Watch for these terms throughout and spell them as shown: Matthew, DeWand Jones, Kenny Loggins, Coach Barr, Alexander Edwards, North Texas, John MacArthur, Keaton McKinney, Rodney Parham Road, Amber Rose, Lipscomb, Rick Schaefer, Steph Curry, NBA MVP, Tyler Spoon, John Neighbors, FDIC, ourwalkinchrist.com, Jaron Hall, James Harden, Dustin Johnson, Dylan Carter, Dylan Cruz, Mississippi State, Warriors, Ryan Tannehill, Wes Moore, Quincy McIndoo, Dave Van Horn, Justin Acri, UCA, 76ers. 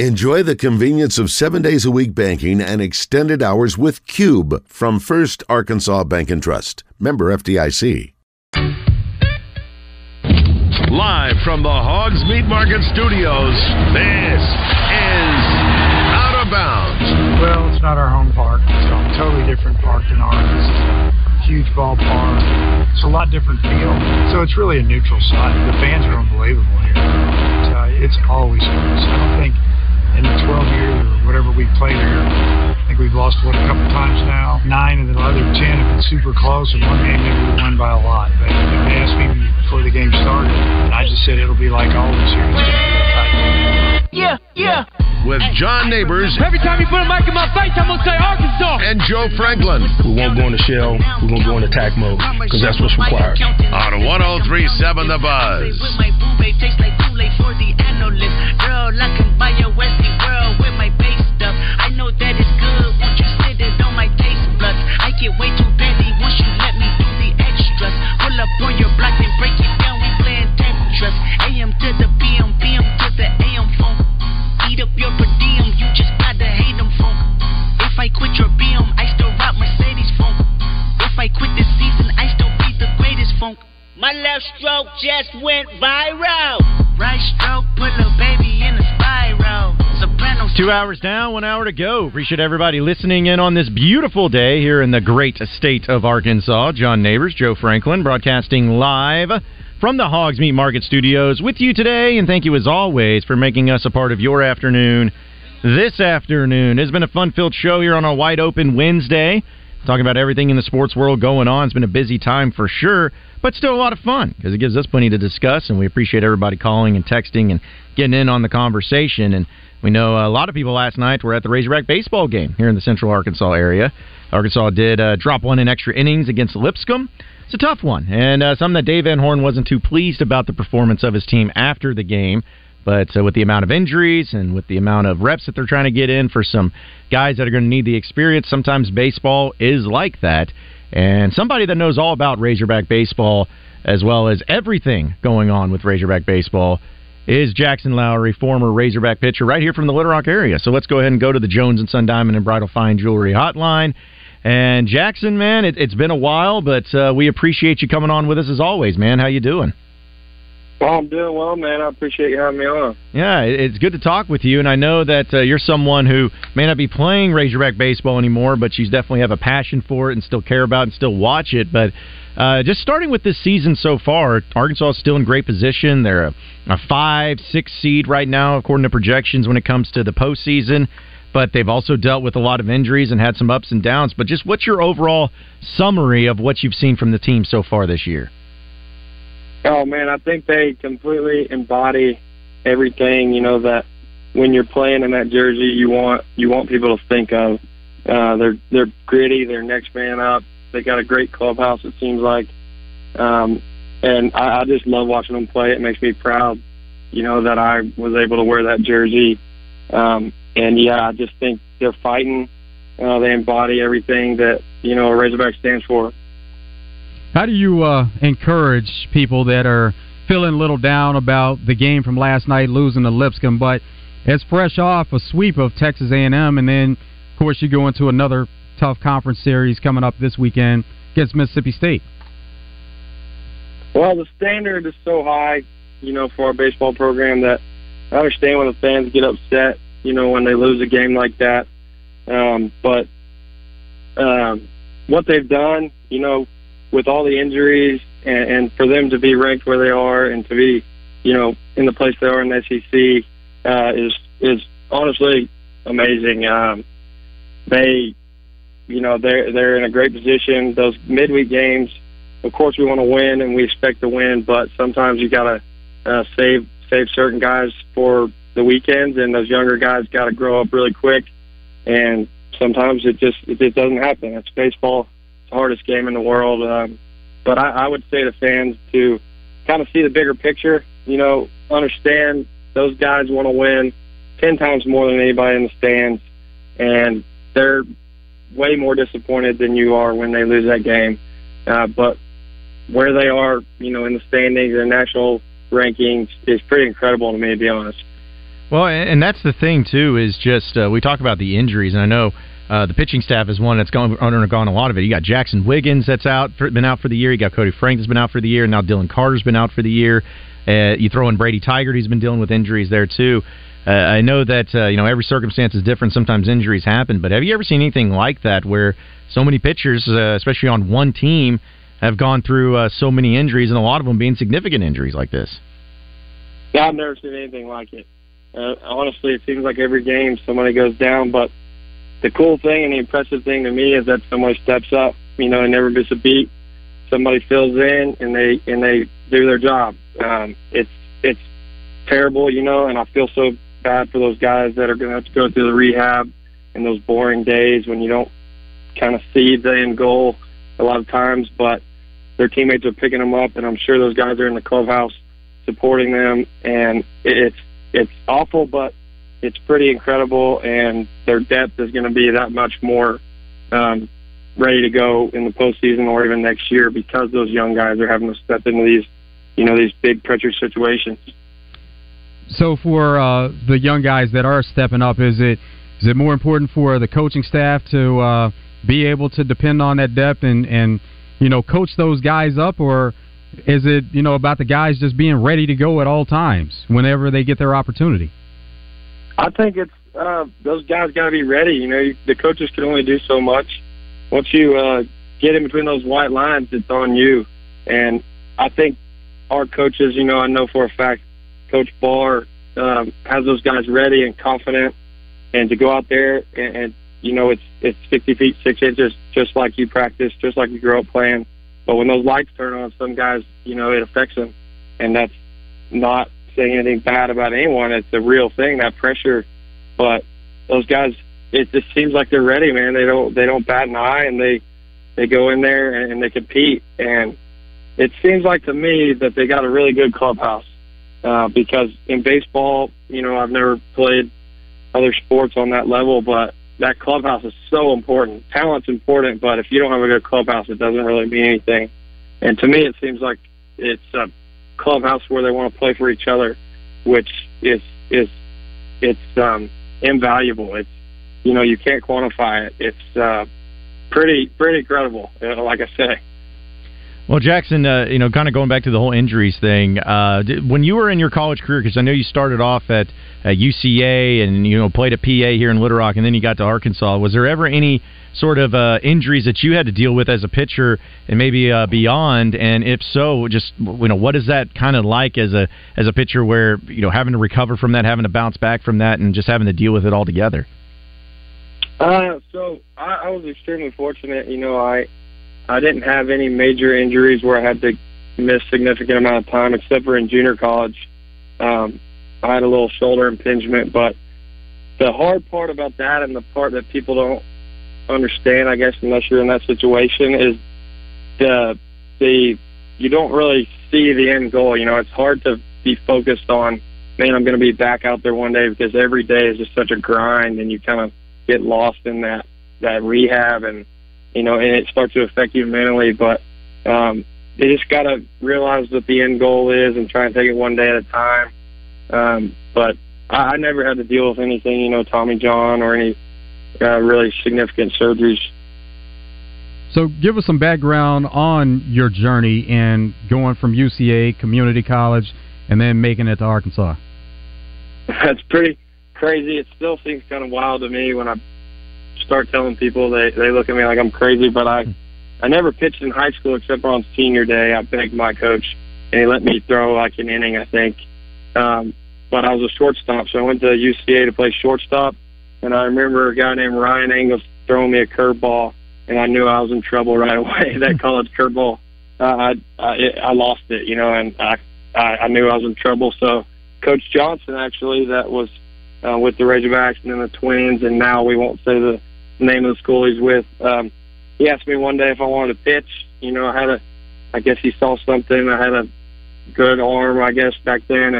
Enjoy the convenience of 7 days a week banking and extended hours with Cube from First Arkansas Bank and Trust. Member FDIC. Live from the Hogsmeade Market Studios, this is Out of Bounds. Well, it's not our home park. It's a totally different park than ours. Huge ballpark. It's a lot different field. So it's really a neutral site. The fans are unbelievable here. It's always fun. So I don't think in the 12 years or whatever we played here, I think we've lost, a couple times now. 9 of the other 10 have been super close, and one game maybe we won by a lot. But they asked me before the game started, and I just said it'll be like all this year. Yeah, yeah. With John Neighbors. Every time you put a mic in my face, I'm going to say Arkansas. And Joe Franklin. We won't go into shell. We won't go into attack mode, because that's what's required. On 1037 The Buzz. I know that it's good. Won't you sit it on my taste buds? I get way too busy once you let me do the extras. Pull up on your block and break it down. We playing Tetris. AM to the PM, PM to the AM phone. Eat up your per diem. You just gotta hate them phone. If I quit your BM, I still rock Mercedes phone. If I quit this season, I still be the greatest funk. My left stroke just went viral. Right stroke put a baby in a spiral. Soprano. 2 hours down, 1 hour to go. Appreciate everybody listening in on this beautiful day here in the great state of Arkansas. John Neighbors, Joe Franklin, broadcasting live from the Hogsmeade Market Studios with you today. And thank you, as always, for making us a part of your afternoon this afternoon. It's been a fun-filled show here on our Wide Open Wednesday. Talking about everything in the sports world going on. It's been a busy time for sure, but still a lot of fun because it gives us plenty to discuss, and we appreciate everybody calling and texting and getting in on the conversation. And we know a lot of people last night were at the Razorback baseball game here in the Central Arkansas area. Arkansas did drop one in extra innings against Lipscomb. It's a tough one, and something that Dave Van Horn wasn't too pleased about the performance of his team after the game. But with the amount of injuries and with the amount of reps that they're trying to get in for some guys that are going to need the experience, sometimes baseball is like that. And somebody that knows all about Razorback baseball, as well as everything going on with Razorback baseball, is Jackson Lowry, former Razorback pitcher right here from the Little Rock area. So let's go ahead and go to the Jones and Sun Diamond and Bridal Fine Jewelry Hotline. And Jackson, man, it's been a while, but we appreciate you coming on with us as always, man. How you doing? Well, I'm doing well, man. I appreciate you having me on. Yeah, it's good to talk with you, and I know that you're someone who may not be playing Razorback baseball anymore, but you definitely have a passion for it and still care about it and still watch it. But just starting with this season so far, Arkansas is still in great position. They're a 5-6 seed right now, according to projections, when it comes to the postseason. But they've also dealt with a lot of injuries and had some ups and downs. But just what's your overall summary of what you've seen from the team so far this year? Oh, man, I think they completely embody everything, that when you're playing in that jersey you want people to think of. They're gritty. They're next man up. They got a great clubhouse, it seems like. And I just love watching them play. It makes me proud, that I was able to wear that jersey. I just think they're fighting. They embody everything that, a Razorback stands for. How do you encourage people that are feeling a little down about the game from last night, losing to Lipscomb, but it's fresh off a sweep of Texas A&M, and then, of course, you go into another tough conference series coming up this weekend against Mississippi State? Well, the standard is so high, for our baseball program that I understand when the fans get upset, when they lose a game like that. But what they've done, with all the injuries and for them to be ranked where they are and to be, in the place they are in the SEC is honestly amazing. They're in a great position. Those midweek games, of course, we want to win and we expect to win, but sometimes you got to save certain guys for the weekends, and those younger guys got to grow up really quick. And sometimes it just doesn't happen. It's baseball. It's the hardest game in the world. But I would say to fans to kind of see the bigger picture, understand those guys want to win 10 times more than anybody in the stands, and they're way more disappointed than you are when they lose that game. But where they are, in the standings, their national rankings is pretty incredible to me, to be honest. Well, and that's the thing, too, is just we talk about the injuries, and I know the pitching staff is one that's undergone a lot of it. You got Jackson Wiggins that's been out for the year. You got Cody Frank that's been out for the year. And now Dylan Carter's been out for the year. You throw in Brady Tigert, he's been dealing with injuries there, too. I know that every circumstance is different. Sometimes injuries happen. But have you ever seen anything like that where so many pitchers, especially on one team, have gone through so many injuries, and a lot of them being significant injuries like this? Yeah, I've never seen anything like it. Honestly, it seems like every game somebody goes down. But the cool thing and the impressive thing to me is that somebody steps up, and never miss a beat. Somebody fills in and they do their job. It's terrible, and I feel so bad for those guys that are going to have to go through the rehab and those boring days when you don't kind of see the end goal a lot of times. But their teammates are picking them up, and I'm sure those guys are in the clubhouse supporting them. And it's awful, but it's pretty incredible, and their depth is going to be that much more ready to go in the postseason or even next year because those young guys are having to step into these, these big pressure situations. So for the young guys that are stepping up, is it more important for the coaching staff to be able to depend on that depth and coach those guys up, or is it about the guys just being ready to go at all times whenever they get their opportunity? I think it's those guys got to be ready. The coaches can only do so much. Once you get in between those white lines, it's on you. And I think our coaches, I know for a fact, Coach Barr has those guys ready and confident, and to go out there and it's 50 feet 6 inches, just like you practice, just like you grew up playing. But when those lights turn on, some guys, it affects them, and that's not saying anything bad about anyone. It's a real thing, that pressure. But those guys, it just seems like they're ready, man. They don't bat an eye, and they go in there and they compete. And it seems like to me that they got a really good clubhouse. Because in baseball, I've never played other sports on that level, but that clubhouse is so important. Talent's important, but if you don't have a good clubhouse, it doesn't really mean anything. And to me, it seems like it's a clubhouse where they want to play for each other, which is invaluable. It's you can't quantify it. It's pretty incredible, like I say. Well, Jackson, kind of going back to the whole injuries thing, when you were in your college career, because I know you started off at UCA and, played at PA here in Little Rock, and then you got to Arkansas, was there ever any sort of injuries that you had to deal with as a pitcher and maybe beyond? And if so, just, what is that kind of like as a pitcher where, having to recover from that, having to bounce back from that, and just having to deal with it all together? So I was extremely fortunate. I didn't have any major injuries where I had to miss a significant amount of time, except for in junior college. I had a little shoulder impingement, but the hard part about that, and the part that people don't understand, I guess, unless you're in that situation, is the you don't really see the end goal. It's hard to be focused on, man, I'm going to be back out there one day, because every day is just such a grind, and you kind of get lost in that rehab and. And it starts to affect you mentally, but they just got to realize what the end goal is and try and take it one day at a time. But I never had to deal with anything, Tommy John or any really significant surgeries. So give us some background on your journey and going from UCA, community college, and then making it to Arkansas. That's pretty crazy. It still seems kind of wild to me when I start telling people. They look at me like I'm crazy, but I never pitched in high school except for on senior day. I begged my coach, and he let me throw like an inning, I think. But I was a shortstop, so I went to UCA to play shortstop, and I remember a guy named Ryan Engels throwing me a curveball, and I knew I was in trouble right away. That college curveball, I lost it, and I knew I was in trouble. So Coach Johnson, actually, that was with the Razorbacks and then the Twins, and now we won't say the name of the school he's with. He asked me one day if I wanted to pitch. I guess he saw something. I had a good arm, I guess, back then,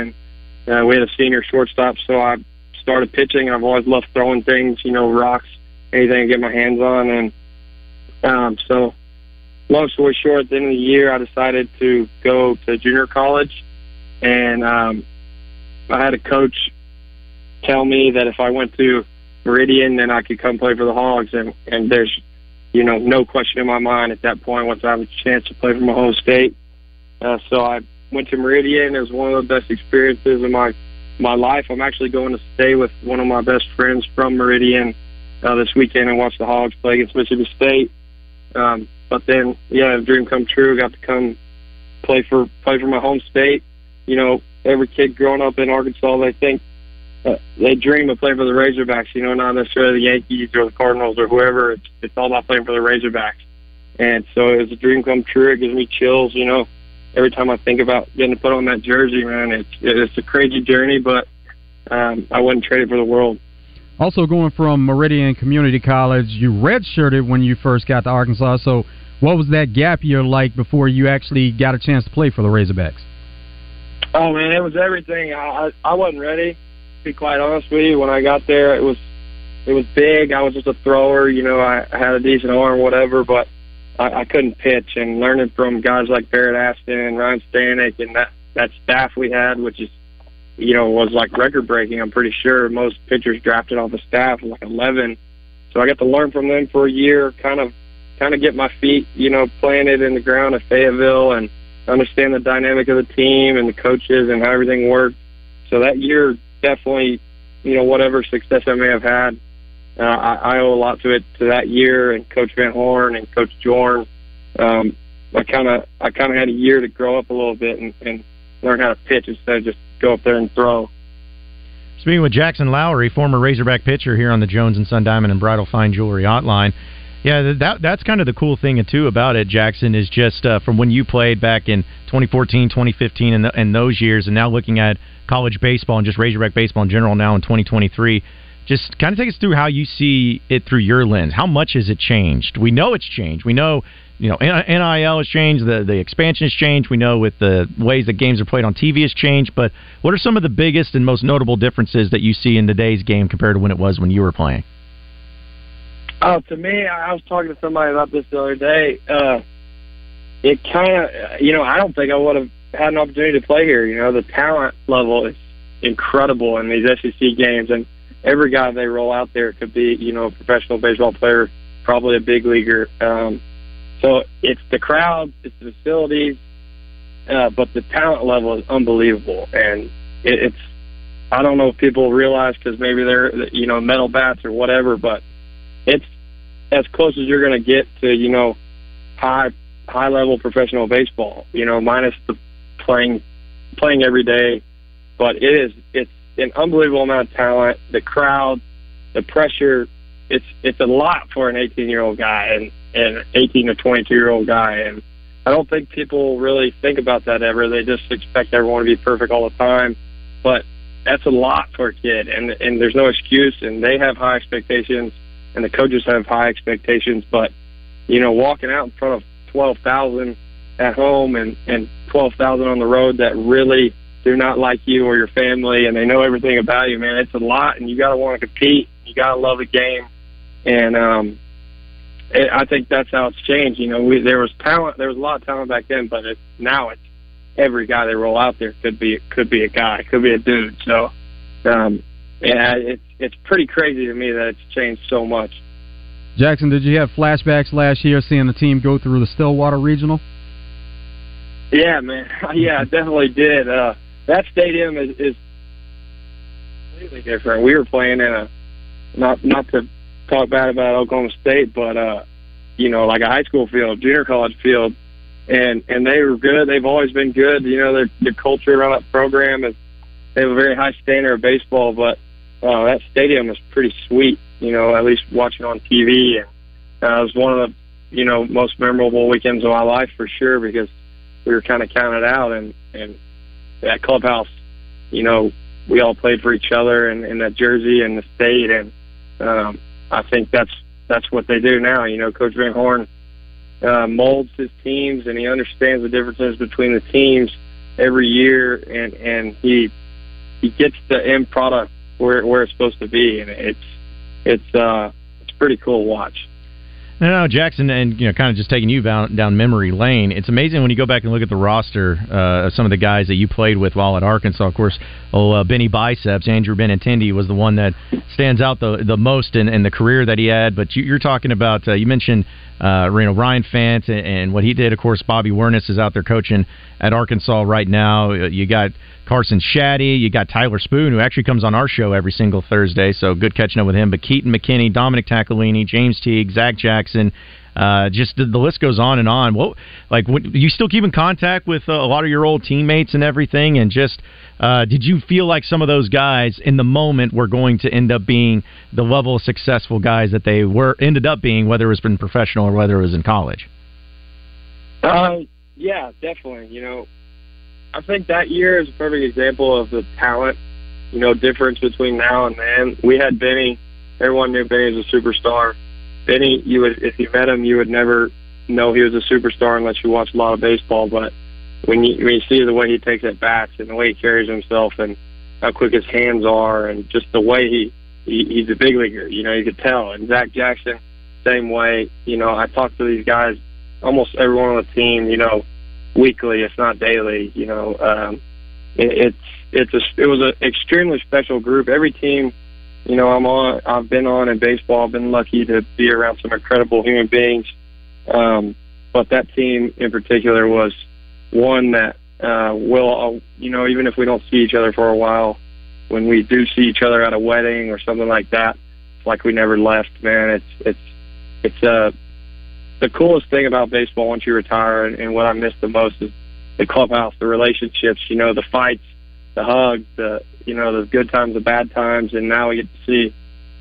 and we had a senior shortstop, so I started pitching. I've always loved throwing things, rocks, anything to get my hands on. And so, long story short, at the end of the year, I decided to go to junior college, and I had a coach tell me that if I went to Meridian, then I could come play for the Hogs, and there's, you know, no question in my mind at that point once I have a chance to play for my home state. So I went to Meridian. It was one of the best experiences in my life. I'm actually going to stay with one of my best friends from Meridian this weekend and watch the Hogs play against Mississippi State. But then, yeah, dream come true. Got to come play for my home state. You know, every kid growing up in Arkansas, they think they dream of playing for the Razorbacks. You know, not necessarily the Yankees or the Cardinals or whoever. It's all about playing for the Razorbacks. And so it was a dream come true. It gives me chills. You know, every time I think about getting to put on that jersey, man, it's a crazy journey, but I wouldn't trade it for the world. Also, going from Meridian Community College, you redshirted when you first got to Arkansas. So what was that gap year like before you actually got a chance to play for the Razorbacks? Oh, man, it was everything. I wasn't ready, to be quite honest with you. When I got there, it was big. I was just a thrower. You know, I had a decent arm, whatever, but I couldn't pitch. And learning from guys like Barrett Ashton and Ryan Stanek and that staff we had, which is, you know, was like record-breaking. I'm pretty sure most pitchers drafted off the staff, like 11. So I got to learn from them for a year, kind of get my feet, you know, planted in the ground at Fayetteville and understand the dynamic of the team and the coaches and how everything worked. So that year definitely, you know, whatever success I may have had, I owe a lot to it, to that year and Coach Van Horn and Coach Jorn. I kind of had a year to grow up a little bit and learn how to pitch instead of just go up there and throw. Speaking with Jackson Lowry, former Razorback pitcher here on the Jones and Sun Diamond and Bridal Fine Jewelry Hotline. Yeah, that's kind of the cool thing, too, about it, Jackson, is just from when you played back in 2014, 2015, and those years, and now looking at college baseball and just Razorback baseball in general now in 2023, just kind of take us through how you see it through your lens. How much has it changed? We know it's changed. We know, you know, NIL has changed, the expansion has changed. We know with the ways that games are played on TV has changed. But what are some of the biggest and most notable differences that you see in today's game compared to when it was when you were playing? Oh, to me, I was talking to somebody about this the other day. It kind of, you know, I don't think I would have had an opportunity to play here. You know, the talent level is incredible in these SEC games, and every guy they roll out there could be, you know, a professional baseball player, probably a big leaguer. So it's the crowd, it's the facilities, but the talent level is unbelievable. And it's I don't know if people realize because maybe they're, you know, metal bats or whatever, but it's as close as you're going to get to, you know, high-level professional baseball, you know, minus the playing every day. But it's an unbelievable amount of talent, the crowd, the pressure. It's a lot for an 18-year-old guy and 18 to 22-year-old guy, and I don't think people really think about that ever. They just expect everyone to be perfect all the time, but that's a lot for a kid, and there's no excuse, and they have high expectations, and the coaches have high expectations, but, you know, walking out in front of 12,000 at home and 12,000 on the road that really do not like you or your family, and they know everything about you, man, it's a lot, and you got to want to compete. You got to love the game, and I think that's how it's changed. You know, there was talent. There was a lot of talent back then, but now it's every guy they roll out there could be a guy, could be a dude. So, yeah, it's pretty crazy to me that it's changed so much. Jackson, did you have flashbacks last year seeing the team go through the Stillwater Regional? Yeah, man. Yeah, I definitely did. That stadium is completely different. We were playing in a not to talk bad about Oklahoma State, but, you know, like a high school field, junior college field, and they were good. They've always been good. You know, their culture around that program is they have a very high standard of baseball, but that stadium is pretty sweet, you know, at least watching on TV. And it was one of the, you know, most memorable weekends of my life for sure because we were kind of counted out, and that clubhouse, you know, we all played for each other in that jersey and the state, and I think that's what they do now. You know, Coach Van Horn molds his teams, and he understands the differences between the teams every year, and he gets the end product where it's supposed to be, and it's pretty cool to watch. No, Jackson, and kind of just taking you down memory lane. It's amazing when you go back and look at the roster of some of the guys that you played with while at Arkansas. Of course, Benny Biceps, Andrew Benintendi was the one that stands out the most in the career that he had. But you're talking about, you mentioned Ryan Fant and what he did. Of course, Bobby Wernes is out there coaching at Arkansas right now. You got Carson Shaddy. You got Tyler Spoon, who actually comes on our show every single Thursday, so good catching up with him. But Keaton McKinney, Dominic Taccolini, James Teague, Zach Jackson, just the list goes on and on. You still keep in contact with a lot of your old teammates and everything, and just did you feel like some of those guys in the moment were going to end up being the level of successful guys that they were ended up being, whether it was been professional or whether it was in college? Yeah, definitely. I think that year is a perfect example of the talent, difference between now and then. We had Benny. Everyone knew Benny was a superstar. Benny, if you met him, you would never know he was a superstar unless you watched a lot of baseball. But when you see the way he takes at bats and the way he carries himself and how quick his hands are and just the way he's a big leaguer, you could tell. And Zach Jackson, same way. I talked to these guys, almost everyone on the team, weekly, if not daily. It was an extremely special group. Every team, I've been on in baseball. I've been lucky to be around some incredible human beings, but that team in particular was one that will even if we don't see each other for a while, when we do see each other at a wedding or something like that, it's like we never left. Man, it's the coolest thing about baseball once you retire, and what I miss the most is the clubhouse, the relationships, the fights, the hugs, the good times, the bad times. And now we get to see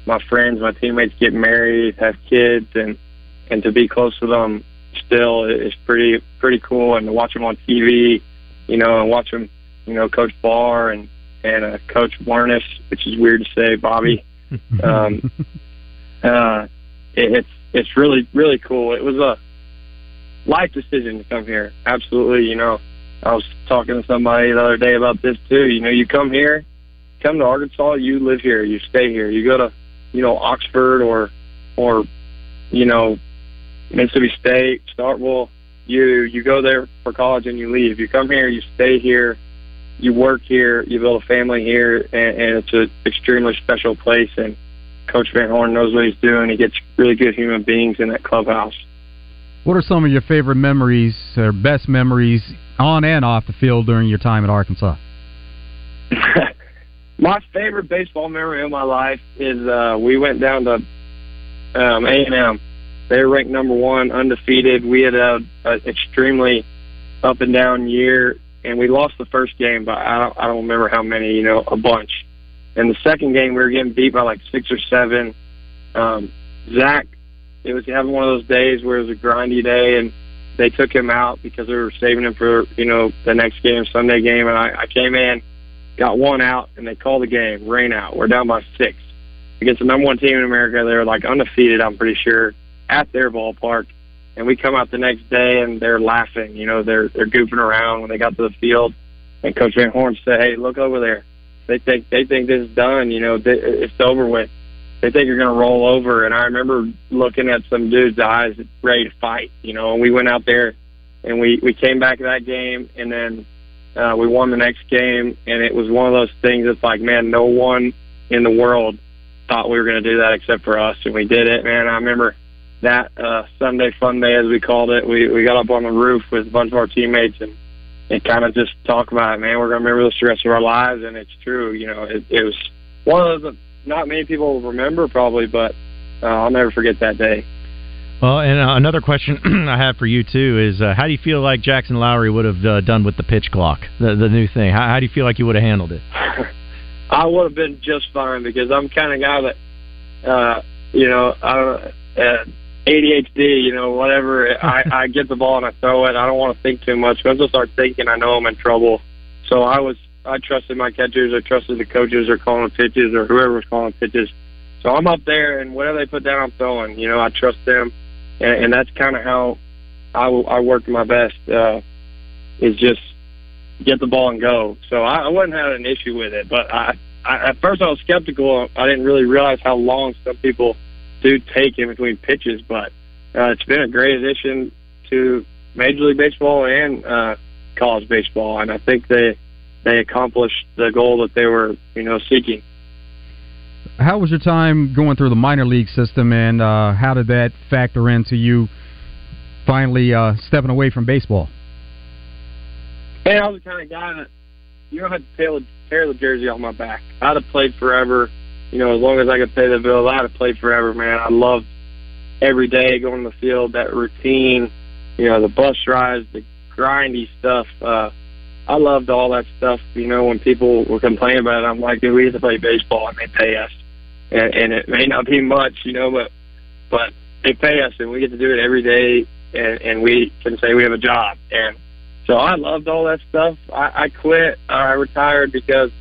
my friends, my teammates get married, have kids, and to be close to them still is pretty cool. And to watch them on TV, and watch them, Coach Barr and Coach Wernes, which is weird to say, Bobby. It's really, really cool. It was a life decision to come here. Absolutely, I was talking to somebody the other day about this too. You come here, come to Arkansas, you live here, you stay here. You go to, Oxford or Mississippi State, Starkville, you go there for college and you leave. You come here, you stay here, you work here, you build a family here, and it's an extremely special place. And Coach Van Horn knows what he's doing. He gets really good human beings in that clubhouse. What are some of your favorite memories or best memories on and off the field during your time at Arkansas? My favorite baseball memory of my life is we went down to A&M. They were ranked number one, undefeated. We had an extremely up-and-down year, and we lost the first game, but I don't remember how many, a bunch. In the second game, we were getting beat by like 6 or 7. Zach, it was having one of those days where it was a grindy day, and they took him out because they were saving him for, the next game, Sunday game. And I came in, got one out, and they called the game, rain out. We're down by 6. Against the number 1 team in America, they were like undefeated, I'm pretty sure, at their ballpark. And we come out the next day, and they're laughing. They're goofing around when they got to the field. And Coach Van Horn said, "Hey, look over there. They think this is done, it's over with. They think you're going to roll over." And I remember looking at some dude's eyes ready to fight, and we went out there and we came back to that game, and then we won the next game. And it was one of those things that's like, man, no one in the world thought we were going to do that except for us, and we did it, man. I remember that Sunday fun day, as we called it. We got up on the roof with a bunch of our teammates and kind of just talk about it, man. We're going to remember this the rest of our lives, and it's true. It was one of those that not many people will remember probably, but I'll never forget that day. Well, and another question I have for you, too, is how do you feel like Jackson Lowry would have done with the pitch clock, the new thing? How do you feel like you would have handled it? I would have been just fine, because I'm the kind of guy that, I don't know, ADHD, whatever. I get the ball and I throw it. I don't want to think too much. Once I start thinking, I know I'm in trouble. So I trusted my catchers. I trusted the coaches or calling pitches or whoever was calling pitches. So I'm up there, and whatever they put down, I'm throwing. I trust them, and that's kind of how I worked my best. Is just get the ball and go. So I wasn't having an issue with it, but I at first I was skeptical. I didn't really realize how long some people do take in between pitches, but It's been a great addition to Major League Baseball and college baseball, and I think they accomplished the goal that they were, seeking. How was your time going through the minor league system, and how did that factor into you finally stepping away from baseball? Man, I was the kind of guy that I had to tear the jersey off my back. I'd have played forever. As long as I could pay the bill, I'd have played forever, man. I loved every day going to the field, that routine, the bus rides, the grindy stuff. I loved all that stuff. When people were complaining about it, I'm like, dude, we used to play baseball and they pay us. And it may not be much, but they pay us and we get to do it every day, and we can say we have a job. And so I loved all that stuff. I quit. I retired because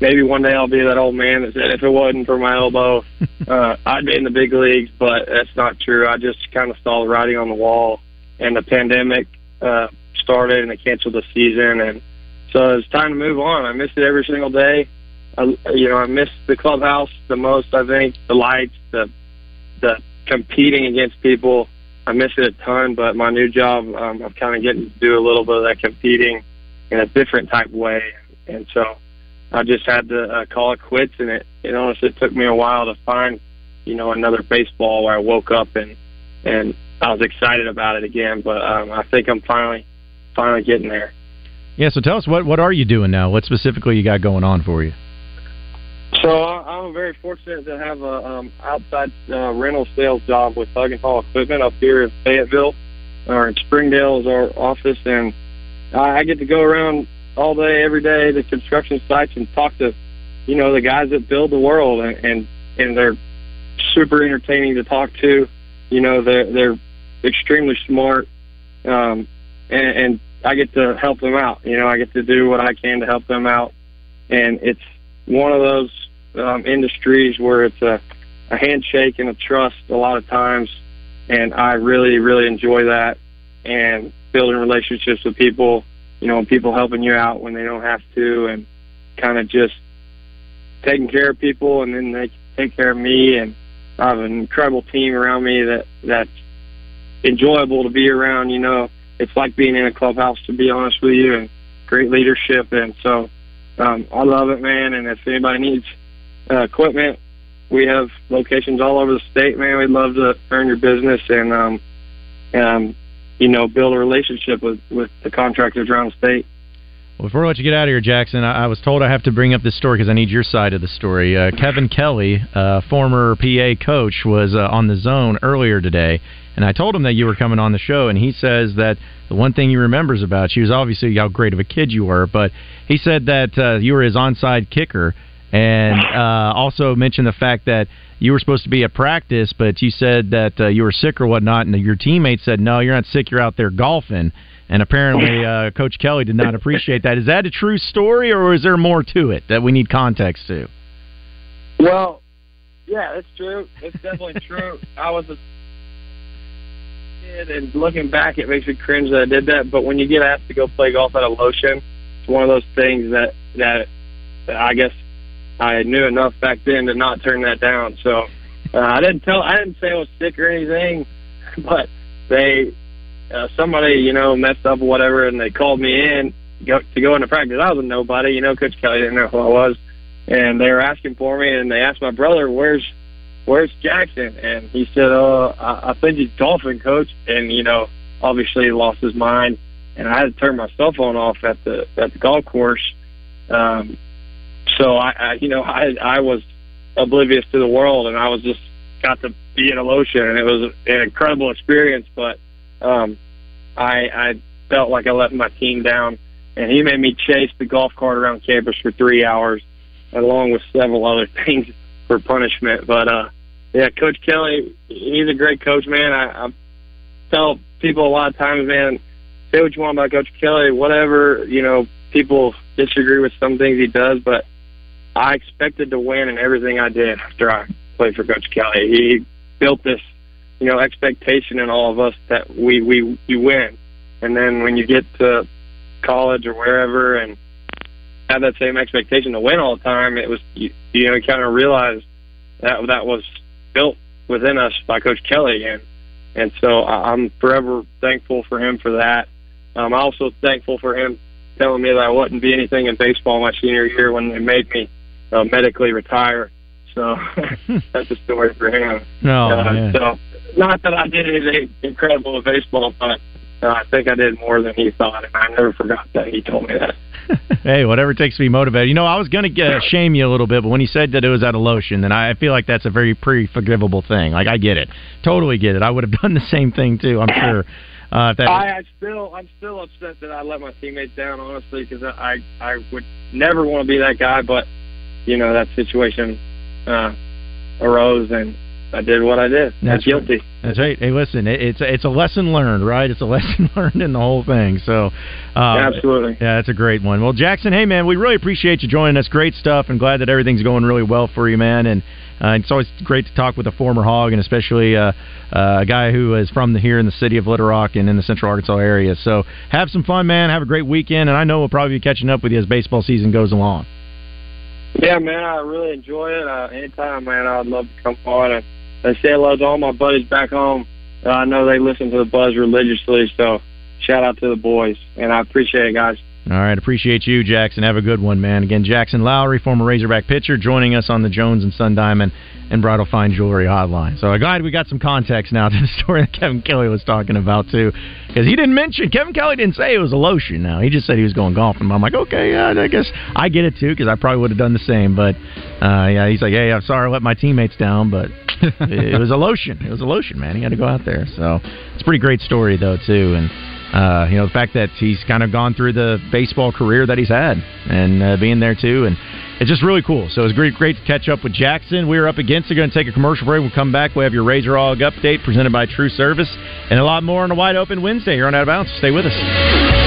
maybe one day I'll be that old man that said if it wasn't for my elbow, I'd be in the big leagues, but that's not true. I just kind of saw the writing on the wall, and the pandemic started, and they canceled the season, and so it's time to move on. I miss it every single day. I miss the clubhouse the most, I think, the lights, the competing against people. I miss it a ton, but my new job, I'm kind of getting to do a little bit of that competing in a different type of way, and so I just had to call it quits, and it honestly took me a while to find, another baseball where I woke up and I was excited about it again. But I think I'm finally getting there. Yeah. So tell us, what are you doing now? What specifically you got going on for you? So I'm very fortunate to have a outside rental sales job with Hug and Haul Equipment up here in Fayetteville, or in Springdale is our office, and I get to go around all day, every day, the construction sites and talk to, the guys that build the world, and they're super entertaining to talk to. They're extremely smart, and I get to help them out. I get to do what I can to help them out, and it's one of those industries where it's a handshake and a trust a lot of times, and I really, really enjoy that, and building relationships with people, and people helping you out when they don't have to, and kind of just taking care of people, and then they take care of me, and I have an incredible team around me that's enjoyable to be around. It's like being in a clubhouse, to be honest with you, and great leadership, and so I love it, man. And if anybody needs equipment, we have locations all over the state, man. We'd love to earn your business and build a relationship with the contractors around the state. Well, before I let you get out of here, Jackson, I was told I have to bring up this story because I need your side of the story. Kevin Kelly, former PA coach, was on The Zone earlier today, and I told him that you were coming on the show, and he says that the one thing he remembers about you is obviously how great of a kid you were, but he said that you were his onside kicker, and also mentioned the fact that you were supposed to be at practice, but you said that you were sick or whatnot, and your teammates said, no, you're not sick, you're out there golfing. And apparently Coach Kelly did not appreciate that. Is that a true story, or is there more to it that we need context to? Well, yeah, it's true. It's definitely true. I was a kid, and looking back, it makes me cringe that I did that. But when you get asked to go play golf at a lotion, it's one of those things that I guess I knew enough back then to not turn that down. So I didn't say I was sick or anything, but they. Somebody, messed up or whatever, and they called me in to go into practice. I was a nobody. Coach Kelly didn't know who I was. And they were asking for me, and they asked my brother, where's Jackson? And he said, oh, I think he's golfing, Coach. And, obviously he lost his mind. And I had to turn my cell phone off at the golf course. So, I was oblivious to the world, and I was just got to be in a lotion, and it was an incredible experience, but I felt like I let my team down, and he made me chase the golf cart around campus for 3 hours, along with several other things for punishment. But, yeah, Coach Kelly, he's a great coach, man. I tell people a lot of times, man, say what you want about Coach Kelly, whatever, people disagree with some things he does, but I expected to win in everything I did after I played for Coach Kelly. He built this expectation in all of us that we win. And then when you get to college or wherever and have that same expectation to win all the time, it was, you kind of realize that was built within us by Coach Kelly. And so I'm forever thankful for him for that. I'm also thankful for him telling me that I wouldn't be anything in baseball my senior year when they made me medically retire. So that's a story for him. So not that I did anything incredible in baseball, but I think I did more than he thought, and I never forgot that he told me that. Hey, whatever it takes to be motivated. You know, I was going to shame you a little bit, but when he said that it was out of lotion, then I feel like that's a very forgivable thing. Like, I get it. Totally get it. I would have done the same thing, too, I'm sure. I'm still upset that I let my teammates down, honestly, because I would never want to be that guy, but, you know, that situation arose, and I did what I did. That's guilty. Right. That's right. Hey, listen, it's a lesson learned, right? It's a lesson learned in the whole thing. So, absolutely. Yeah, that's a great one. Well, Jackson, hey, man, we really appreciate you joining us. Great stuff, and glad that everything's going really well for you, man. And it's always great to talk with a former Hog, and especially a guy who is from here in the city of Little Rock and in the Central Arkansas area. So have some fun, man. Have a great weekend, and I know we'll probably be catching up with you as baseball season goes along. Yeah, man, I really enjoy it. Anytime, man, I'd love to come on and I say hello to all my buddies back home. I know they listen to the Buzz religiously, so shout out to the boys, and I appreciate it, guys. All right, appreciate you, Jackson. Have a good one, man. Again, Jackson Lowry, former Razorback pitcher, joining us on the Jones and Sun Diamond and Bridal Fine Jewelry Hotline. So I'm glad we got some context now to the story that Kevin Kelly was talking about, too, because he didn't mention, Kevin Kelly didn't say it was a lotion now. He just said he was going golfing. I'm like, okay, yeah, I guess I get it, too, because I probably would have done the same. But, yeah, he's like, hey, I'm sorry I let my teammates down, but it was a lotion. It was a lotion, man. He had to go out there. So it's a pretty great story, though, too, and you know, the fact that he's kind of gone through the baseball career that he's had and being there, too. And it's just really cool. So it was great to catch up with Jackson. We were up against it. Going to take a commercial break. We'll come back. We'll have your Razor Hog update presented by True Service and a lot more on a Wide Open Wednesday here on Out of Bounds. Stay with us.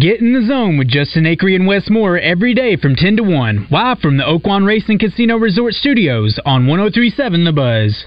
Get in the zone with Justin Acri and Wes Moore every day from 10 to 1, live from the Oaklawn Racing Casino Resort Studios on 1037 The Buzz.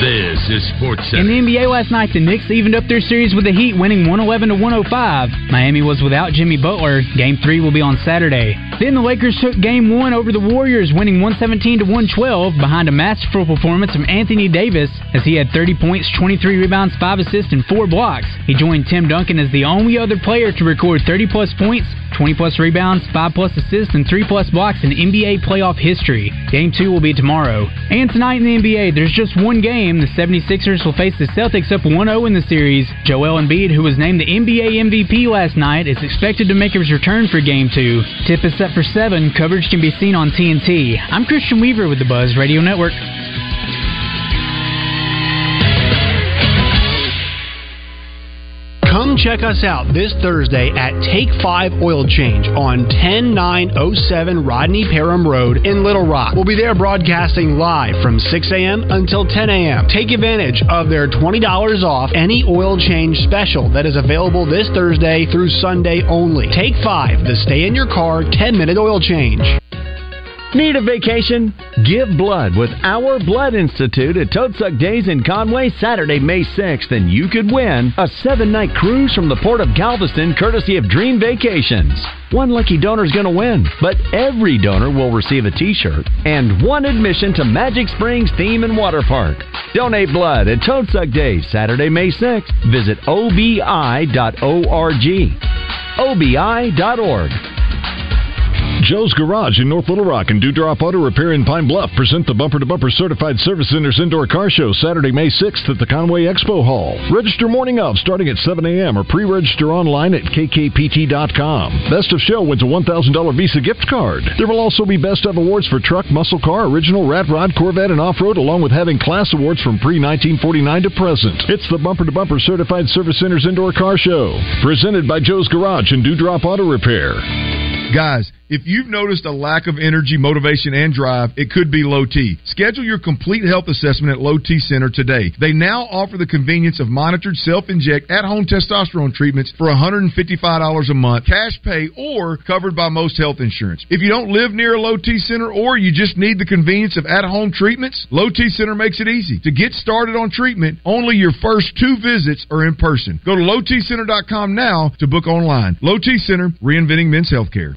This is SportsCenter. In the NBA last night, the Knicks evened up their series with the Heat, winning 111-105. Miami was without Jimmy Butler. Game 3 will be on Saturday. Then the Lakers took Game 1 over the Warriors, winning 117-112 behind a masterful performance from Anthony Davis, as he had 30 points, 23 rebounds, 5 assists, and 4 blocks. He joined Tim Duncan as the only other player to record 30-plus points, 20-plus rebounds, 5-plus assists, and 3-plus blocks in NBA playoff history. Game 2 will be tomorrow. And tonight in the NBA, there's just one game. The 76ers will face the Celtics up 1-0 in the series. Joel Embiid, who was named the NBA MVP last night, is expected to make his return for Game 2. Tip is set for 7. Coverage can be seen on TNT. I'm Christian Weaver with the Buzz Radio Network. Come check us out this Thursday at Take 5 Oil Change on 10907 Rodney Parham Road in Little Rock. We'll be there broadcasting live from 6 a.m. until 10 a.m. Take advantage of their $20 off any oil change special that is available this Thursday through Sunday only. Take 5, the stay in your car 10-minute oil change. Need a vacation? Give blood with Our Blood Institute at Toadsuck Days in Conway Saturday, May 6th, and you could win a 7-night cruise from the Port of Galveston courtesy of Dream Vacations. One lucky donor's going to win, but every donor will receive a T-shirt and one admission to Magic Springs Theme and Water Park. Donate blood at Toadsuck Days, Saturday, May 6th. Visit obi.org. obi.org. Joe's Garage in North Little Rock and Dewdrop Auto Repair in Pine Bluff present the Bumper to Bumper Certified Service Center's Indoor Car Show Saturday, May 6th at the Conway Expo Hall. Register morning of starting at 7 a.m. or pre-register online at kkpt.com. Best of Show wins a $1,000 Visa gift card. There will also be Best of Awards for Truck, Muscle Car, Original, Rat Rod, Corvette, and Off-Road, along with having class awards from pre-1949 to present. It's the Bumper to Bumper Certified Service Center's Indoor Car Show presented by Joe's Garage and Dewdrop Auto Repair. Guys, if you've noticed a lack of energy, motivation, and drive, it could be Low T. Schedule your complete health assessment at Low T Center today. They now offer the convenience of monitored self-inject at-home testosterone treatments for $155 a month, cash pay, or covered by most health insurance. If you don't live near a Low T Center or you just need the convenience of at-home treatments, Low T Center makes it easy. To get started on treatment, only your first 2 visits are in person. Go to lowtcenter.com now to book online. Low T Center, reinventing men's healthcare.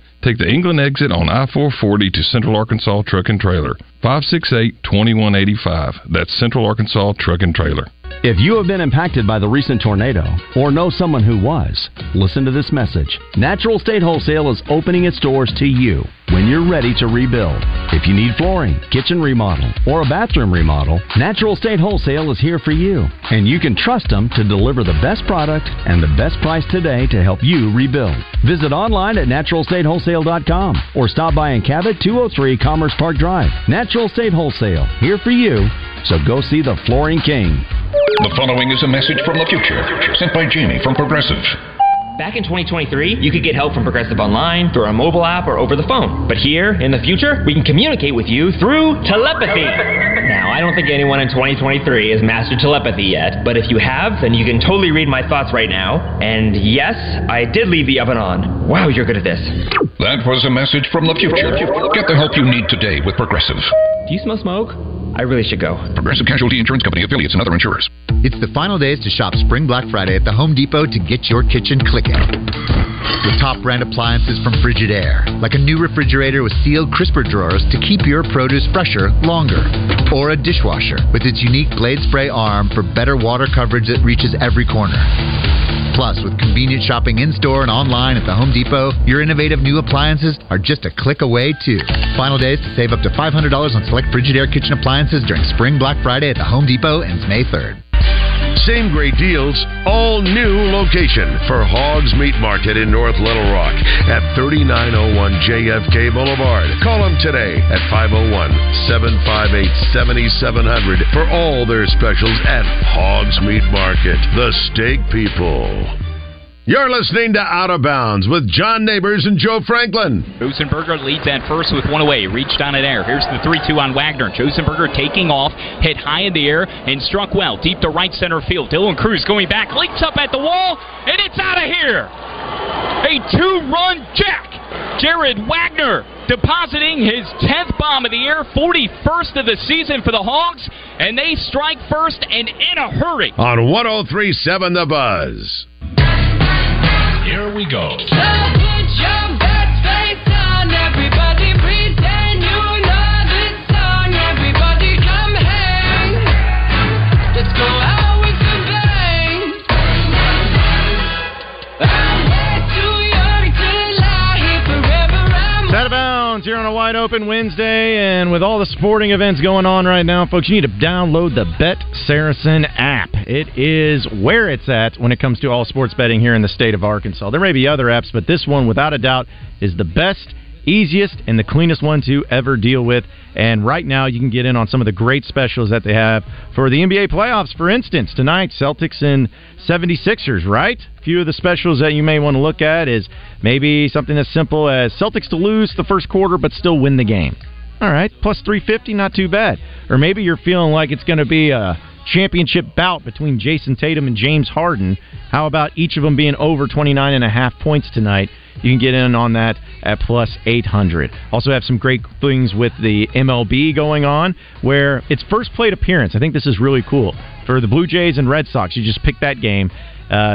Take the England exit on I-440 to Central Arkansas Truck and Trailer. 568-2185. That's Central Arkansas Truck and Trailer. If you have been impacted by the recent tornado or know someone who was, listen to this message. Natural State Wholesale is opening its doors to you when you're ready to rebuild. If you need flooring, kitchen remodel, or a bathroom remodel, Natural State Wholesale is here for you. And you can trust them to deliver the best product and the best price today to help you rebuild. Visit online at naturalstatewholesale.com or stop by in Cabot, 203 Commerce Park Drive. Natural State Wholesale, here for you, so go see the Flooring King. The following is a message from the future, sent by Jamie from Progressive. Back in 2023, you could get help from Progressive online, through our mobile app, or over the phone. But here, in the future, we can communicate with you through telepathy. Now, I don't think anyone in 2023 has mastered telepathy yet, but if you have, then you can totally read my thoughts right now. And yes, I did leave the oven on. Wow, you're good at this. That was a message from the future. Get the help you need today with Progressive. Do you smell smoke? I really should go. Progressive Casualty Insurance Company, affiliates, and other insurers. It's the final days to shop Spring Black Friday at the Home Depot to get your kitchen clicking. With top brand appliances from Frigidaire, like a new refrigerator with sealed crisper drawers to keep your produce fresher longer. Or a dishwasher with its unique blade spray arm for better water coverage that reaches every corner. Plus, with convenient shopping in-store and online at the Home Depot, your innovative new appliances are just a click away, too. Final days to save up to $500 on select Frigidaire kitchen appliances during Spring Black Friday at the Home Depot ends May 3rd. Same great deals, all new location for Hogsmeade Market in North Little Rock at 3901 JFK Boulevard. Call them today at 501-758-7700 for all their specials at Hogsmeade Market, the steak people. You're listening to Out of Bounds with John Neighbors and Joe Franklin. Josenberger leads at first with one away. Reached on an air. Here's the 3-2 on Wagner. Josenberger taking off. Hit high in the air and struck well. Deep to right center field. Dylan Cruz going back. Leaps up at the wall. And it's out of here. A 2-run jack. Jared Wagner depositing his 10th bomb of the year, 41st of the season for the Hogs. And they strike first and in a hurry. On 103.7 The Buzz. Here we go. So put your best face on, everybody pretend you know this song, everybody come hang, let's go out with the bang. I'm way too young to lie here forever. I'm out of bounds here on a wide open Wednesday, and with all the sporting events going on right now, folks, you need to download the BetSaracen app. It is where it's at when it comes to all sports betting here in the state of Arkansas. There may be other apps, but this one, without a doubt, is the best easiest and the cleanest one to ever deal with. And right now, you can get in on some of the great specials that they have for the NBA playoffs. For instance, tonight, Celtics and 76ers, right? A few of the specials that you may want to look at is maybe something as simple as Celtics to lose the first quarter but still win the game. All right, plus 350, not too bad. Or maybe you're feeling like it's going to be a championship bout between Jason Tatum and James Harden. How about each of them being over 29.5 points tonight? You can get in on that at plus 800. Also have some great things with the MLB going on, where it's first plate appearance. I think this is really cool. For the Blue Jays and Red Sox, you just pick that game.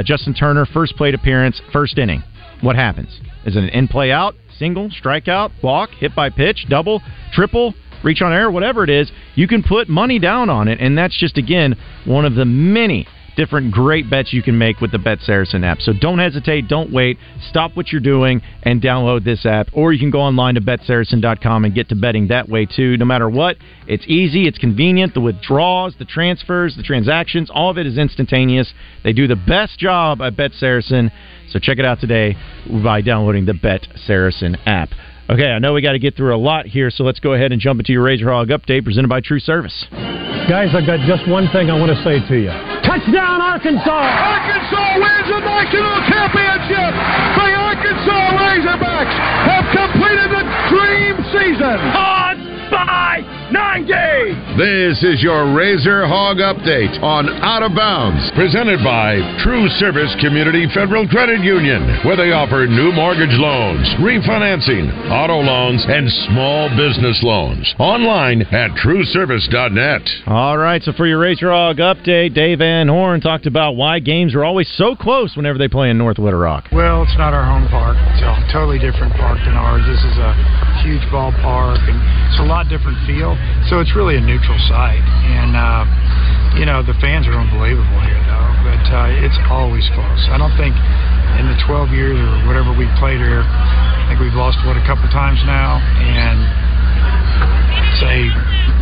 Justin Turner, first plate appearance, first inning. What happens? Is it an in-play out, single, strikeout, walk, hit by pitch, double, triple, reach on air, whatever it is? You can put money down on it, and that's just, again, one of the many different great bets you can make with the BetSaracen app. So don't hesitate, don't wait, stop what you're doing and download this app, or you can go online to BetSaracen.com and get to betting that way too. No matter what, it's easy, it's convenient, the withdrawals, the transfers, the transactions, all of it is instantaneous. They do the best job at BetSaracen, so check it out today by downloading the BetSaracen app. Okay, I know we got to get through a lot here, so let's go ahead and jump into your Razor Hog update presented by True Service. Guys, I've got just one thing I want to say to you. Touchdown, Arkansas! Arkansas wins the national championship! The Arkansas Razorbacks have completed the dream season! On by 9 games! This is your Razor Hog update on Out of Bounds, presented by True Service Community Federal Credit Union, where they offer new mortgage loans, refinancing, auto loans, and small business loans. Online at trueservice.net. All right, so for your Razor Hog update, Dave Van Horn talked about why games are always so close whenever they play in North Little Rock. Well, it's not our home park. It's a totally different park than ours. This is a huge ballpark, and it's a lot different field. So it's really a neutral site, and the fans are unbelievable here, though. But it's always close. I don't think in the 12 years or whatever we've played here, I think we've lost a couple times now, and say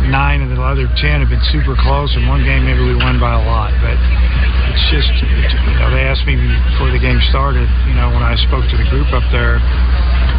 9 of the other 10 have been super close. In one game, maybe we won by a lot, but it's just they asked me before the game started, when I spoke to the group up there.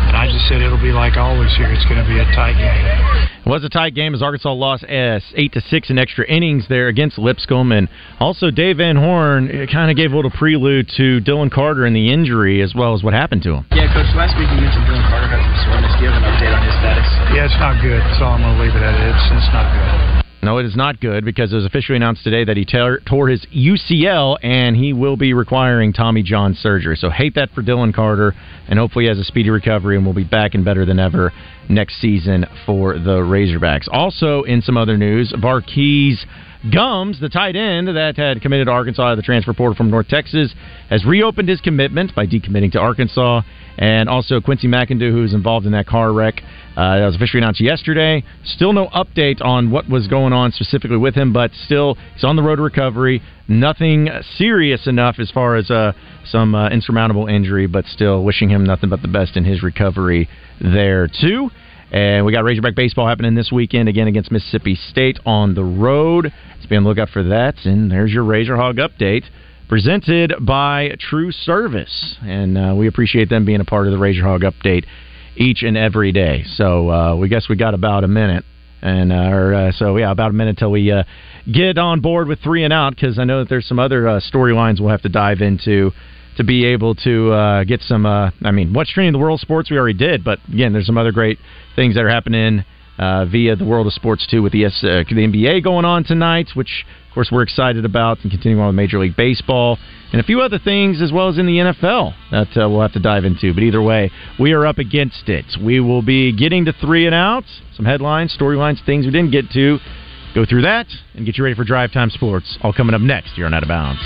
And I just said it'll be like always here. It's going to be a tight game. It was a tight game as Arkansas lost 8-6 in extra innings there against Lipscomb. And also Dave Van Horn kind of gave a little prelude to Dylan Carter and the injury as well as what happened to him. Yeah, Coach, last week you mentioned Dylan Carter had some soreness. Do you have an update on his status? Yeah, it's not good. That's all I'm going to leave it at. It's not good. No, it is not good because it was officially announced today that he tore his UCL and he will be requiring Tommy John surgery. So hate that for Dylan Carter, and hopefully he has a speedy recovery and we'll be back and better than ever next season for the Razorbacks. Also, in some other news, Varkey's Gums, the tight end that had committed to Arkansas to the transfer portal from North Texas, has reopened his commitment by decommitting to Arkansas. And also Quincy McIndoo, who was involved in that car wreck, that was officially announced yesterday. Still no update on what was going on specifically with him, but still he's on the road to recovery. Nothing serious enough as far as some insurmountable injury, but still wishing him nothing but the best in his recovery there, too. And we got Razorback baseball happening this weekend, again against Mississippi State on the road. So be on the lookout for that. And there's your Razor Hog update presented by True Service. And we appreciate them being a part of the Razor Hog update each and every day. So we guess we got about a minute. About a minute till we get on board with 3 and out, because I know that there's some other storylines we'll have to dive into to be able to get some, what's trending in the world of sports we already did, but again, there's some other great things that are happening via the world of sports too, with the NBA going on tonight, which of course we're excited about, and continuing on with Major League Baseball, and a few other things as well as in the NFL that we'll have to dive into, but either way, we are up against it. We will be getting to 3 and out, some headlines, storylines, things we didn't get to, go through that, and get you ready for Drive Time Sports, all coming up next here on Out of Bounds.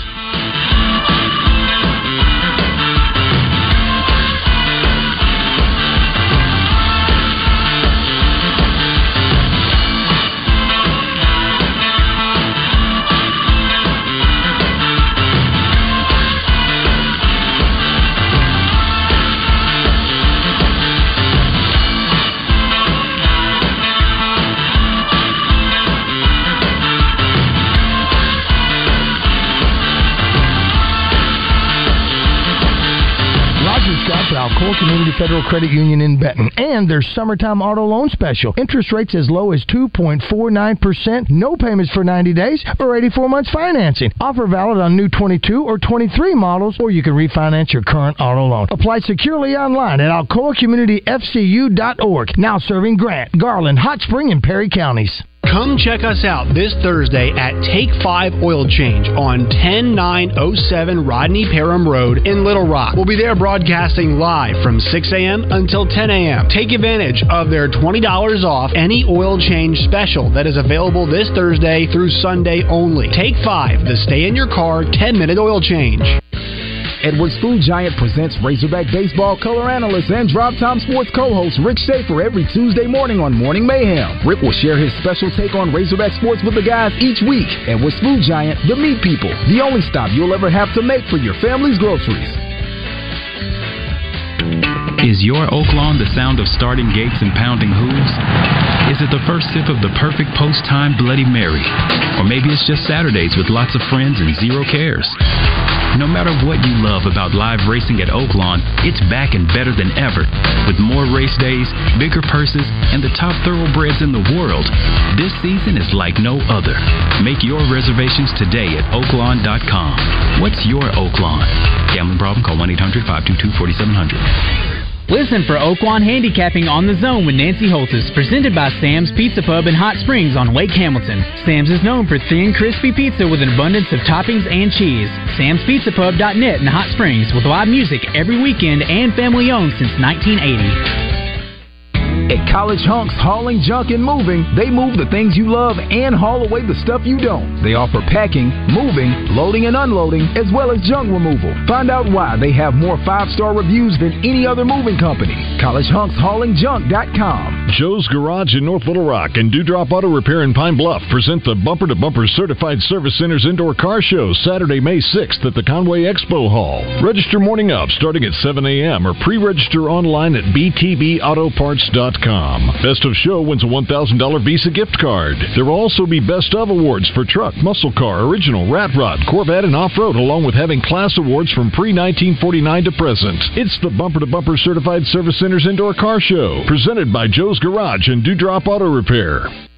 Core Community Federal Credit Union in Benton. And their summertime auto loan special. Interest rates as low as 2.49%, no payments for 90 days or 84 months financing. Offer valid on new 22 or 23 models, or you can refinance your current auto loan. Apply securely online at alcoacommunityfcu.org. Now serving Grant, Garland, Hot Spring, and Perry counties. Come check us out this Thursday at Take 5 Oil Change on 10907 Rodney Parham Road in Little Rock. We'll be there broadcasting live from 6 a.m. until 10 a.m. Take advantage of their $20 off any oil change special that is available this Thursday through Sunday only. Take 5, the stay in your car 10-minute oil change. Edwards Food Giant presents Razorback Baseball color analyst and Drop Time Sports co-host Rick Schaefer every Tuesday morning on Morning Mayhem. Rick will share his special take on Razorback sports with the guys each week. Edwards Food Giant, the meat people, the only stop you'll ever have to make for your family's groceries. Is your oak lawn the sound of starting gates and pounding hooves? Is it the first sip of the perfect post-time Bloody Mary? Or maybe it's just Saturdays with lots of friends and zero cares. No matter what you love about live racing at Oaklawn, it's back and better than ever. With more race days, bigger purses, and the top thoroughbreds in the world, this season is like no other. Make your reservations today at oaklawn.com. What's your Oaklawn? Gambling problem? Call 1-800-522-4700. Listen for Oaklawn Handicapping on the Zone with Nancy Holtis, presented by Sam's Pizza Pub in Hot Springs on Lake Hamilton. Sam's is known for thin, crispy pizza with an abundance of toppings and cheese. Sam'sPizzaPub.net in Hot Springs with live music every weekend and family-owned since 1980. At College Hunks Hauling Junk and Moving, they move the things you love and haul away the stuff you don't. They offer packing, moving, loading and unloading, as well as junk removal. Find out why they have more 5-star reviews than any other moving company. CollegeHunksHaulingJunk.com. Joe's Garage in North Little Rock and Dewdrop Auto Repair in Pine Bluff present the Bumper to Bumper Certified Service Center's Indoor Car Show Saturday, May 6th at the Conway Expo Hall. Register morning up starting at 7 a.m. or pre-register online at btbautoparts.com. Best of Show wins a $1,000 Visa gift card. There will also be Best of Awards for Truck, Muscle Car, Original, Rat Rod, Corvette, and Off-Road, along with having class awards from pre-1949 to present. It's the Bumper to Bumper Certified Service Center's Indoor Car Show, presented by Joe's Garage and Dewdrop Auto Repair.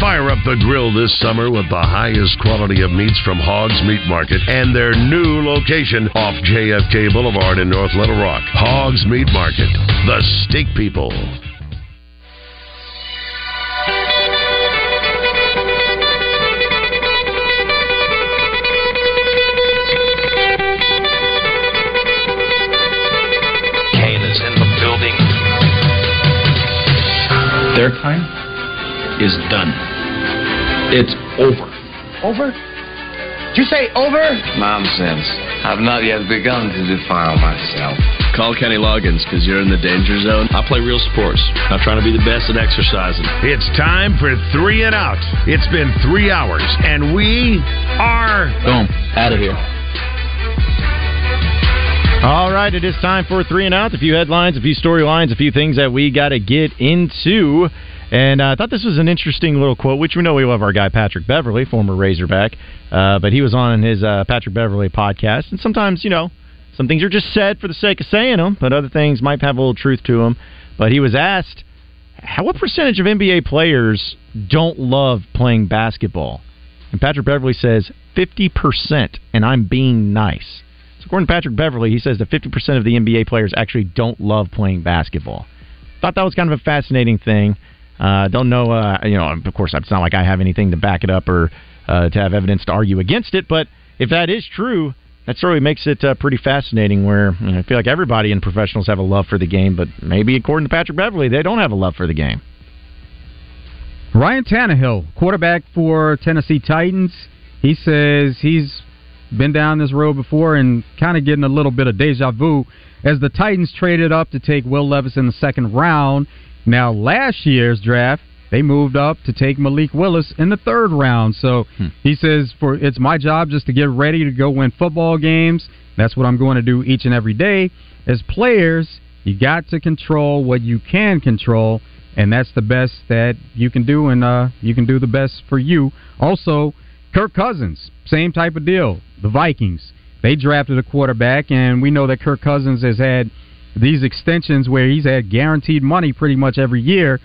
Fire up the grill this summer with the highest quality of meats from Hogsmeade Market and their new location off JFK Boulevard in North Little Rock. Hogsmeade Market, the steak people. Kane is in the building. Their time is done. It's over. Over? Did you say over? Nonsense. I've not yet begun to defile myself. Call Kenny Loggins, because you're in the danger zone. I play real sports. I'm trying to be the best at exercising. It's time for 3 and Out. It's been 3 hours, and we are... Boom. Out of here. All right, it is time for Three and Out. A few headlines, a few storylines, a few things that we got to get into. And I thought this was an interesting little quote, which we know we love our guy Patrick Beverly, former Razorback. But he was on his Patrick Beverly podcast. And sometimes, you know, some things are just said for the sake of saying them, but other things might have a little truth to them. But he was asked, what percentage of NBA players don't love playing basketball? And Patrick Beverly says, 50%, and I'm being nice. So according to Patrick Beverly, he says that 50% of the NBA players actually don't love playing basketball. Thought that was kind of a fascinating thing. Don't know, you know, of course, it's not like I have anything to back it up or to have evidence to argue against it, but if that is true, that sort of makes it pretty fascinating where, you know, I feel like everybody in professionals have a love for the game, but maybe according to Patrick Beverly, they don't have a love for the game. Ryan Tannehill, quarterback for Tennessee Titans, he says he's been down this road before and kind of getting a little bit of deja vu as the Titans traded up to take Will Levis in the second round. Now, last year's draft, they moved up to take Malik Willis in the third round. So he says, "For it's my job just to get ready to go win football games. That's what I'm going to do each and every day. As players, you got to control what you can control, and that's the best that you can do, and you can do the best for you." Also, Kirk Cousins, same type of deal. The Vikings, they drafted a quarterback, and we know that Kirk Cousins has had these extensions where he's had guaranteed money pretty much every year.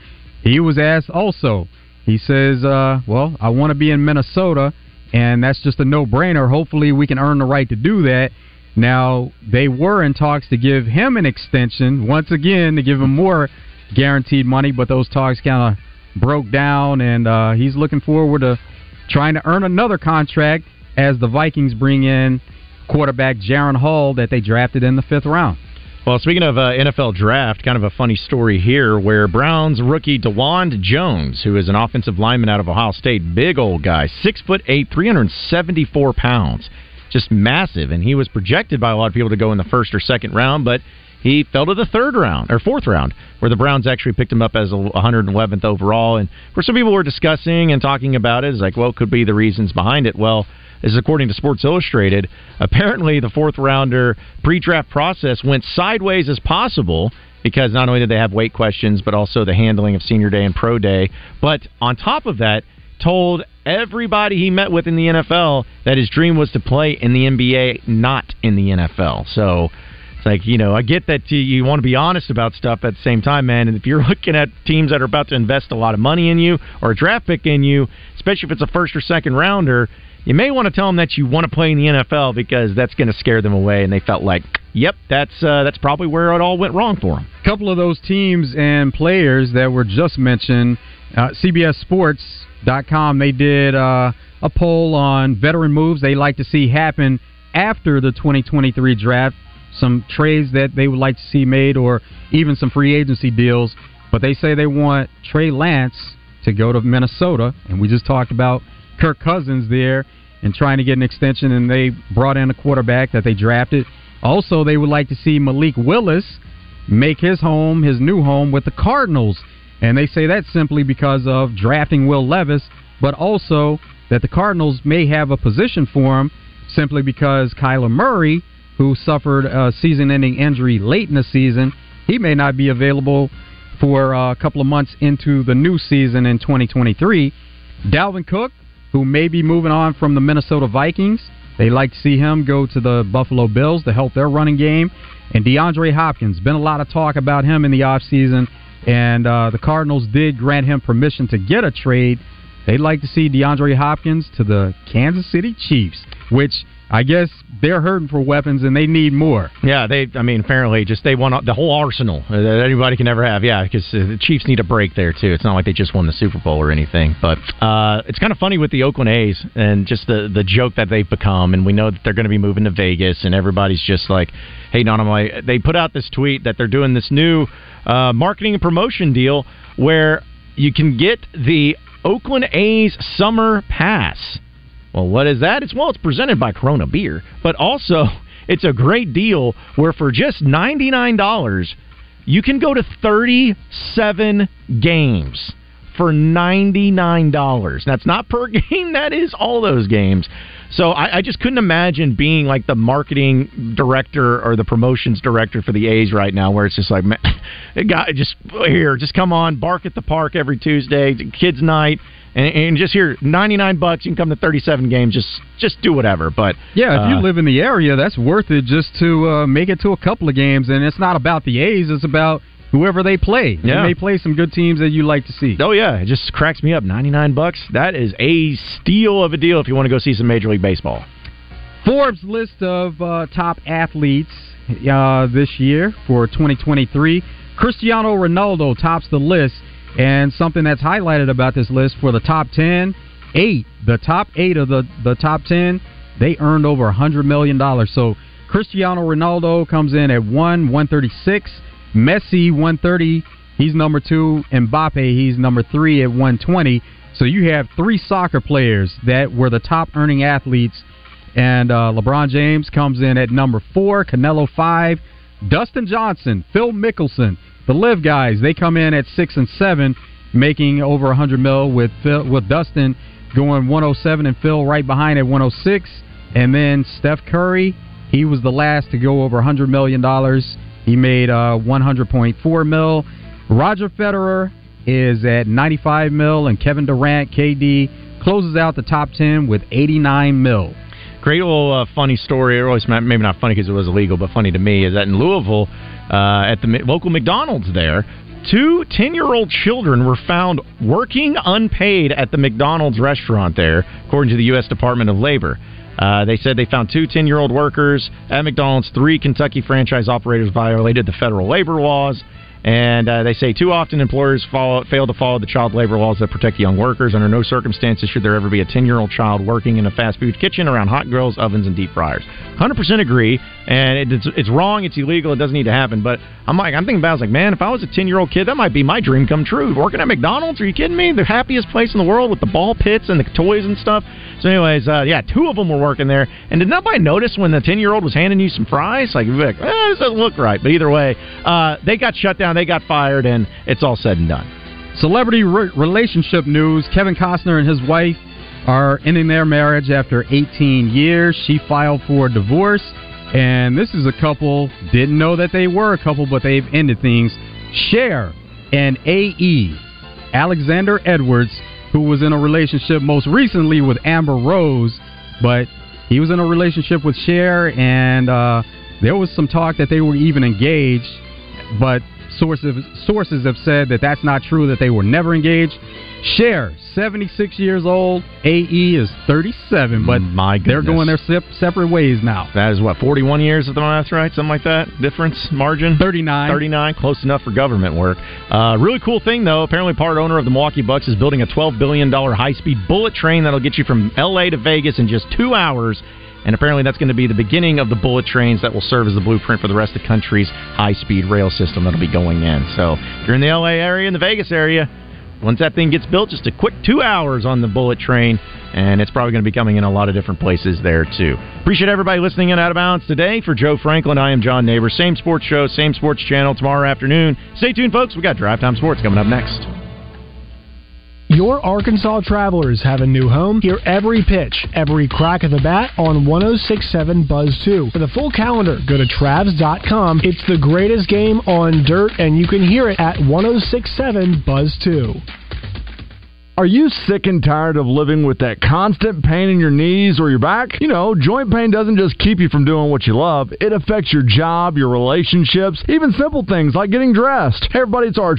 He was asked also, he says, well, I want to be in Minnesota, and that's just a no-brainer. Hopefully we can earn the right to do that. Now, they were in talks to give him an extension, once again, to give him more guaranteed money, but those talks kind of broke down, and he's looking forward to trying to earn another contract as the Vikings bring in quarterback Jaron Hall that they drafted in the fifth round. Well, speaking of NFL draft, kind of a funny story here where Browns rookie DeWand Jones, who is an offensive lineman out of Ohio State, big old guy, 6'8", 374 pounds, just massive. And he was projected by a lot of people to go in the first or second round, but he fell to the third round or fourth round where the Browns actually picked him up as 111th overall. And where some people were discussing and talking about it, it's like, well, could be the reasons behind it. Well, this is according to Sports Illustrated. Apparently, the fourth-rounder pre-draft process went sideways as possible because not only did they have weight questions, but also the handling of senior day and pro day. But on top of that, told everybody he met with in the NFL that his dream was to play in the NBA, not in the NFL. So it's like, you know, I get that you want to be honest about stuff at the same time, man. And if you're looking at teams that are about to invest a lot of money in you or a draft pick in you, especially if it's a first or second rounder, you may want to tell them that you want to play in the NFL because that's going to scare them away, and they felt like, yep, that's probably where it all went wrong for them. A couple of those teams and players that were just mentioned, CBSSports.com, they did a poll on veteran moves they like to see happen after the 2023 draft, some trades that they would like to see made or even some free agency deals, but they say they want Trey Lance to go to Minnesota, and we just talked about Kirk Cousins there and trying to get an extension, and they brought in a quarterback that they drafted. Also, they would like to see Malik Willis make his new home with the Cardinals, and they say that's simply because of drafting Will Levis, but also that the Cardinals may have a position for him simply because Kyler Murray, who suffered a season-ending injury late in the season, he may not be available for a couple of months into the new season in 2023. Dalvin Cook, who may be moving on from the Minnesota Vikings. They like to see him go to the Buffalo Bills to help their running game. And DeAndre Hopkins, been a lot of talk about him in the offseason, and the Cardinals did grant him permission to get a trade. They'd like to see DeAndre Hopkins to the Kansas City Chiefs, which I guess they're hurting for weapons and they need more. Yeah, apparently just they want the whole arsenal that anybody can ever have. Yeah, because the Chiefs need a break there, too. It's not like they just won the Super Bowl or anything. But it's kind of funny with the Oakland A's and just the joke that they've become. And we know that they're going to be moving to Vegas, and everybody's just like, hey, they put out this tweet that they're doing this new marketing and promotion deal where you can get the Oakland A's summer pass. Well, what is that? It's presented by Corona Beer, but also it's a great deal where for just $99, you can go to 37 games for $99. That's not per game. That is all those games. So I just couldn't imagine being like the marketing director or the promotions director for the A's right now, where it's just like, man, just come on, bark at the park every Tuesday, kids' night. And just here, $99, you can come to 37 games, just do whatever. But yeah, if you live in the area, that's worth it just to make it to a couple of games. And it's not about the A's, it's about whoever they play. Yeah. And they play some good teams that you like to see. Oh, yeah, it just cracks me up. $99, that is a steal of a deal if you want to go see some Major League Baseball. Forbes list of top athletes this year for 2023. Cristiano Ronaldo tops the list. And something that's highlighted about this list for the top 10, the top eight of the top 10, they earned over $100 million. So Cristiano Ronaldo comes in at 136. Messi, 130. He's number 2. Mbappe, he's number 3 at 120. So you have 3 soccer players that were the top earning athletes. And LeBron James comes in at number 4. Canelo, 5. Dustin Johnson, Phil Mickelson. The live guys, they come in at 6 and 7, making over 100 mil with Dustin going 107 and Phil right behind at 106. And then Steph Curry, he was the last to go over $100 million. He made 100.4 mil. Roger Federer is at 95 mil, and Kevin Durant, KD, closes out the top 10 with 89 mil. Great little funny story, or maybe not funny because it was illegal, but funny to me, is that in Louisville, at the local McDonald's there, 2 10-year-old children were found working unpaid at the McDonald's restaurant there, according to the U.S. Department of Labor. They said they found 2 10-year-old workers at McDonald's. 3 Kentucky franchise operators violated the federal labor laws. And they say too often employers fail to follow the child labor laws that protect young workers. Under no circumstances should there ever be a 10-year-old child working in a fast food kitchen around hot grills, ovens, and deep fryers. 100% agree. And it's wrong. It's illegal. It doesn't need to happen. But I'm thinking about it. I was like, man, if I was a 10-year-old kid, that might be my dream come true. Working at McDonald's? Are you kidding me? The happiest place in the world with the ball pits and the toys and stuff. So anyways, 2 of them were working there. And did nobody notice when the 10-year-old was handing you some fries? This doesn't look right. But either way, they got shut down. They got fired, and it's all said and done. Celebrity relationship news. Kevin Costner and his wife are ending their marriage after 18 years. She filed for divorce, and this is a couple. Didn't know that they were a couple, but they've ended things. Cher and A.E. Alexander Edwards, who was in a relationship most recently with Amber Rose, but he was in a relationship with Cher, and there was some talk that they were even engaged, but sources have said that that's not true, that they were never engaged. Cher, 76 years old. A.E. is 37, but they're going their separate ways now. That is what, 41 years, if I'm not right? Something like that? Difference? Margin? 39. Close enough for government work. Really cool thing, though. Apparently part owner of the Milwaukee Bucks is building a $12 billion high-speed bullet train that'll get you from L.A. to Vegas in just 2 hours. And apparently that's going to be the beginning of the bullet trains that will serve as the blueprint for the rest of the country's high-speed rail system that'll be going in. So if you're in the L.A. area and the Vegas area, once that thing gets built, just a quick 2 hours on the bullet train, and it's probably going to be coming in a lot of different places there, too. Appreciate everybody listening in Out of Bounds today. For Joe Franklin, I am John Neighbors. Same sports show, same sports channel tomorrow afternoon. Stay tuned, folks. We got Drive Time Sports coming up next. Your Arkansas Travelers have a new home. Hear every pitch, every crack of the bat on 1067 Buzz 2. For the full calendar, go to travs.com. It's the greatest game on dirt, and you can hear it at 1067 Buzz 2. Are you sick and tired of living with that constant pain in your knees or your back? You know, joint pain doesn't just keep you from doing what you love. It affects your job, your relationships, even simple things like getting dressed. Hey everybody, it's Arch.